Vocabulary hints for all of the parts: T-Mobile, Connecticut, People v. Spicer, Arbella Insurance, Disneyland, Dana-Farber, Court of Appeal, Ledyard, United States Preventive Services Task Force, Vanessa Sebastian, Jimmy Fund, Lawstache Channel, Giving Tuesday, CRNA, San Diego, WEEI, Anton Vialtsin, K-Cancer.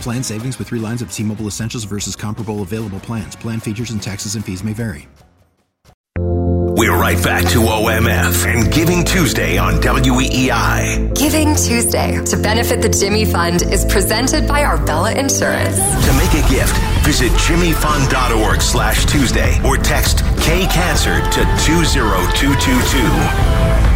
Plan savings with 3 lines of T-Mobile Essentials versus comparable available plans. Plan features and taxes and fees may vary. We're right back to OMF and Giving Tuesday on WEEI. Giving Tuesday to benefit the Jimmy Fund is presented by Arbella Insurance. To make a gift, visit jimmyfund.org/Tuesday or text K-Cancer to 20222.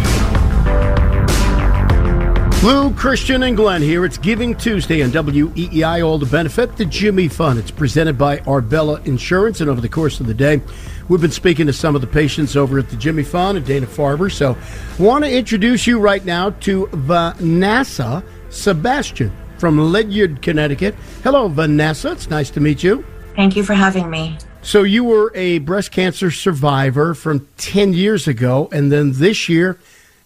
Lou, Christian, and Glenn here. It's Giving Tuesday on WEEI, all to benefit the Jimmy Fund. It's presented by Arbella Insurance, and over the course of the day, we've been speaking to some of the patients over at the Jimmy Fund and Dana-Farber. So I want to introduce you right now to Vanessa Sebastian from Ledyard, Connecticut. Hello, Vanessa. It's nice to meet you. Thank you for having me. So you were a breast cancer survivor from 10 years ago, and then this year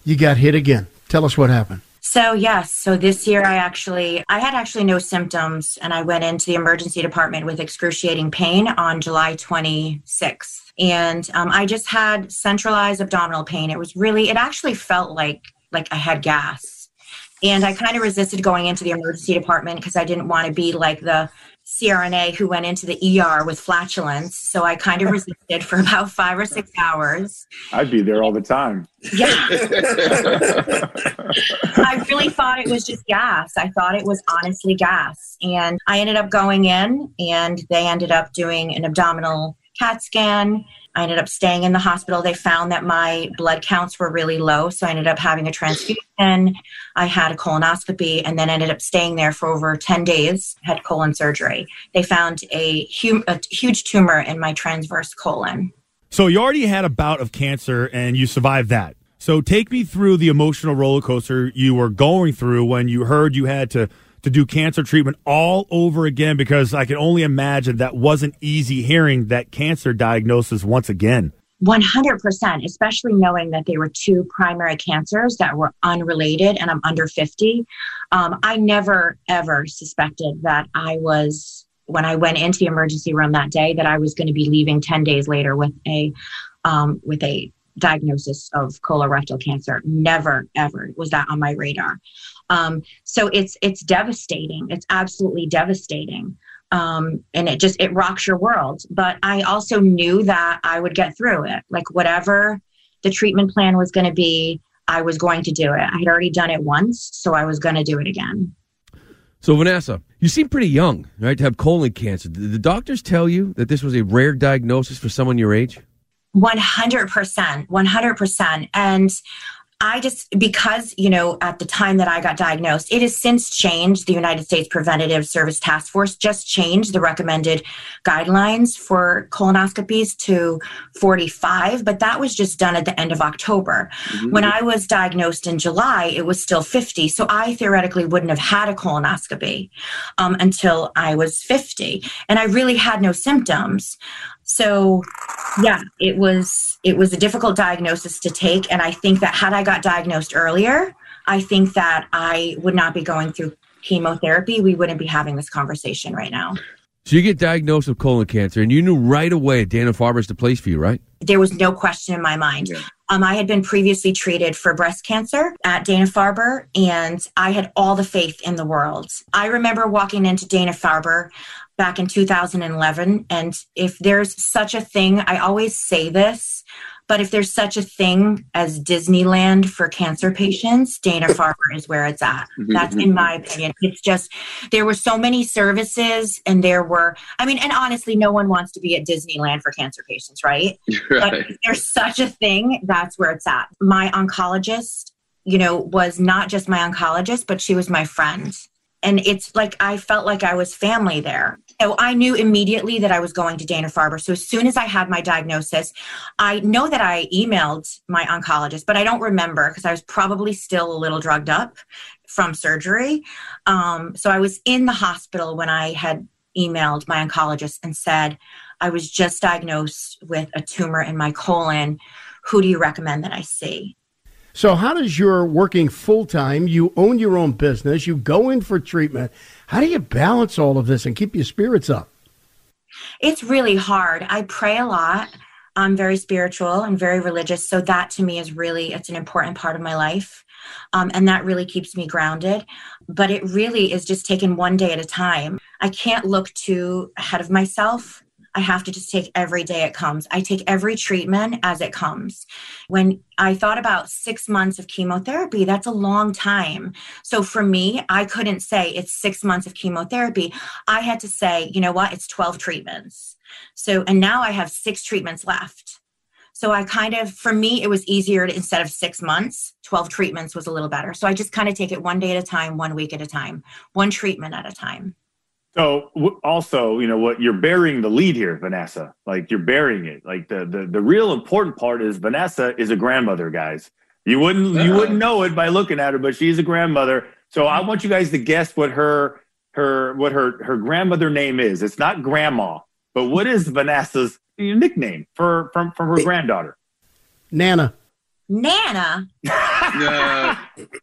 you got hit again. Tell us what happened. So yes, so this year I had no symptoms, and I went into the emergency department with excruciating pain on July 26th. And I just had centralized abdominal pain. It actually felt like I had gas. And I kind of resisted going into the emergency department because I didn't want to be like the CRNA who went into the ER with flatulence. So I kind of resisted for about 5 or 6 hours. I'd be there all the time. Yeah. I really thought it was just gas. I thought it was honestly gas. And I ended up going in, and they ended up doing an abdominal CAT scan. I ended up staying in the hospital. They found that my blood counts were really low, so I ended up having a transfusion. I had a colonoscopy, and then ended up staying there for over 10 days, had colon surgery. They found a huge tumor in my transverse colon. So you already had a bout of cancer, and you survived that. So take me through the emotional roller coaster you were going through when you heard you had to do cancer treatment all over again, because I can only imagine that wasn't easy hearing that cancer diagnosis once again. 100%, especially knowing that they were 2 primary cancers that were unrelated, and I'm under 50. I never, ever suspected that when I went into the emergency room that day, that I was going to be leaving 10 days later with a diagnosis of colorectal cancer. Never, ever was that on my radar. So it's devastating. It's absolutely devastating. And it rocks your world. But I also knew that I would get through it. Like, whatever the treatment plan was going to be, I was going to do it. I had already done it once, so I was going to do it again. So Vanessa, you seem pretty young, right, to have colon cancer. Did the doctors tell you that this was a rare diagnosis for someone your age? 100%, 100%. And I just, because, you know, at the time that I got diagnosed, it has since changed. The United States Preventive Services Task Force just changed the recommended guidelines for colonoscopies to 45, but that was just done at the end of October. Mm-hmm. When I was diagnosed in July, it was still 50. So I theoretically wouldn't have had a colonoscopy until I was 50. And I really had no symptoms. So yeah, it was a difficult diagnosis to take. And I think that had I got diagnosed earlier, I think that I would not be going through chemotherapy. We wouldn't be having this conversation right now. So you get diagnosed with colon cancer, and you knew right away Dana-Farber's the place for you, right? There was no question in my mind. Yeah. I had been previously treated for breast cancer at Dana-Farber, and I had all the faith in the world. I remember walking into Dana-Farber back in 2011, and if there's such a thing, I always say this, But if there's such a thing as Disneyland for cancer patients, Dana-Farber is where it's at. That's in my opinion. It's just, there were so many services and there were, I mean, and honestly, no one wants to be at Disneyland for cancer patients, right? But if there's such a thing, that's where it's at. My oncologist, you know, was not just my oncologist, but she was my friend. And it's like, I felt like I was family there. So I knew immediately that I was going to Dana-Farber. So as soon as I had my diagnosis, I know that I emailed my oncologist, but I don't remember because I was probably still a little drugged up from surgery. So I was in the hospital when I had emailed my oncologist and said, I was just diagnosed with a tumor in my colon. Who do you recommend that I see? So how does your working full-time, you own your own business, you go in for treatment, how do you balance all of this and keep your spirits up? It's really hard. I pray a lot. I'm very spiritual and very religious. So that to me is really, it's an important part of my life. And that really keeps me grounded. But it really is just taking one day at a time. I can't look too ahead of myself. I have to just take every day it comes. I take every treatment as it comes. When I thought about 6 months of chemotherapy, that's a long time. So for me, I couldn't say it's 6 months of chemotherapy. I had to say, you know what, it's 12 treatments. So, and now I have 6 treatments left. So I kind of, for me, it was easier to, instead of 6 months, 12 treatments was a little better. So I just kind of take it one day at a time, 1 week at a time, one treatment at a time. So also, you know what, you're burying the lead here, Vanessa, like you're burying it. Like the real important part is Vanessa is a grandmother, guys. You wouldn't know it by looking at her, but she's a grandmother. So I want you guys to guess what her grandmother name is. It's not grandma, but what is Vanessa's nickname from her granddaughter? Nana.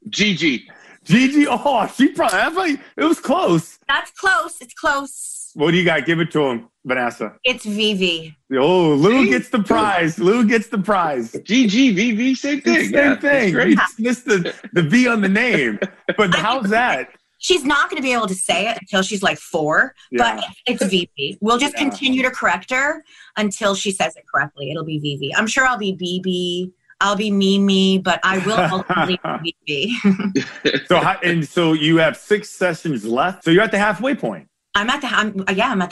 Gigi. Gigi, oh, she probably, it was close. That's close. It's close. What do you got? Give it to him, Vanessa. It's Vivi. Oh, Lou gets the prize. Gigi, Vivi, same thing. Same thing. You just missed the V on the name. But how's that? She's not going to be able to say it until she's like 4, but it's Vivi. We'll just continue to correct her until she says it correctly. It'll be Vivi. I'm sure I'll be BB. I'll be Mimi, but I will ultimately be Mimi. So you have 6 sessions left. So you're at the halfway point. I'm at the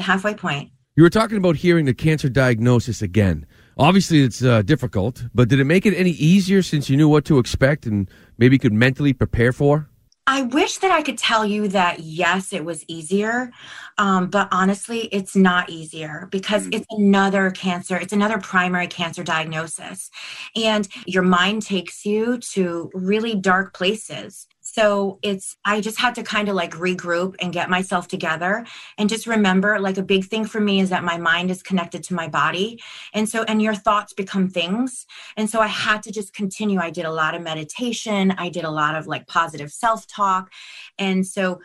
halfway point. You were talking about hearing the cancer diagnosis again. Obviously, it's difficult, but did it make it any easier since you knew what to expect and maybe could mentally prepare for? I wish that I could tell you that, yes, it was easier, but honestly, it's not easier because it's another cancer. It's another primary cancer diagnosis, and your mind takes you to really dark places. So I just had to kind of like regroup and get myself together and just remember, like a big thing for me is that my mind is connected to my body. And your thoughts become things. And so I had to just continue. I did a lot of meditation. I did a lot of like positive self-talk. And so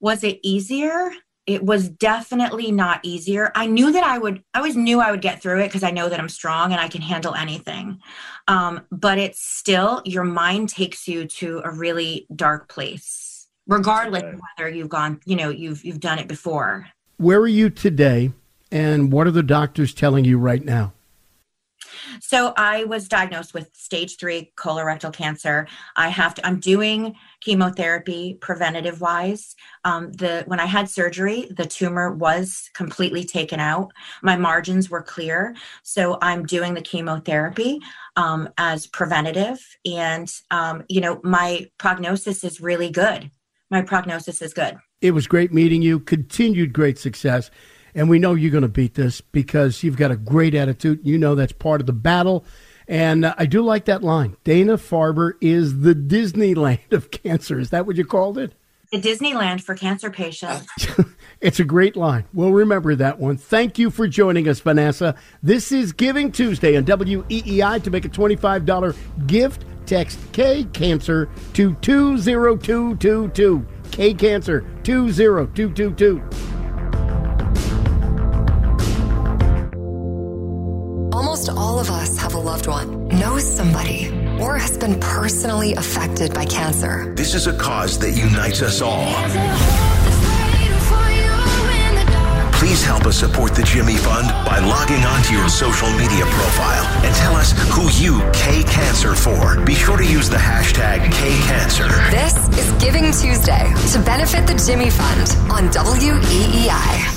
was it easier? It was definitely not easier. I knew that I always knew I would get through it because I know that I'm strong and I can handle anything. But it's still, your mind takes you to a really dark place, regardless of whether you've done it before. Where are you today? And what are the doctors telling you right now? So I was diagnosed with stage 3 colorectal cancer. I'm doing chemotherapy preventative wise. When I had surgery, the tumor was completely taken out. My margins were clear. So I'm doing the chemotherapy as preventative. And, my prognosis is really good. It was great meeting you. Continued great success. And we know you're going to beat this because you've got a great attitude. You know that's part of the battle. And I do like that line. Dana-Farber is the Disneyland of cancer. Is that what you called it? The Disneyland for cancer patients. It's a great line. We'll remember that one. Thank you for joining us, Vanessa. This is Giving Tuesday on WEEI. To make a $25 gift, text K-Cancer to 20222. K-Cancer 20222. Almost all of us have a loved one, knows somebody, or has been personally affected by cancer. This is a cause that unites us all. Please help us us support the Jimmy Fund by logging on to your social media profile and tell us who you K-Cancer for. Be sure to use the hashtag K-Cancer. This is Giving Tuesday to benefit the Jimmy Fund on WEEI.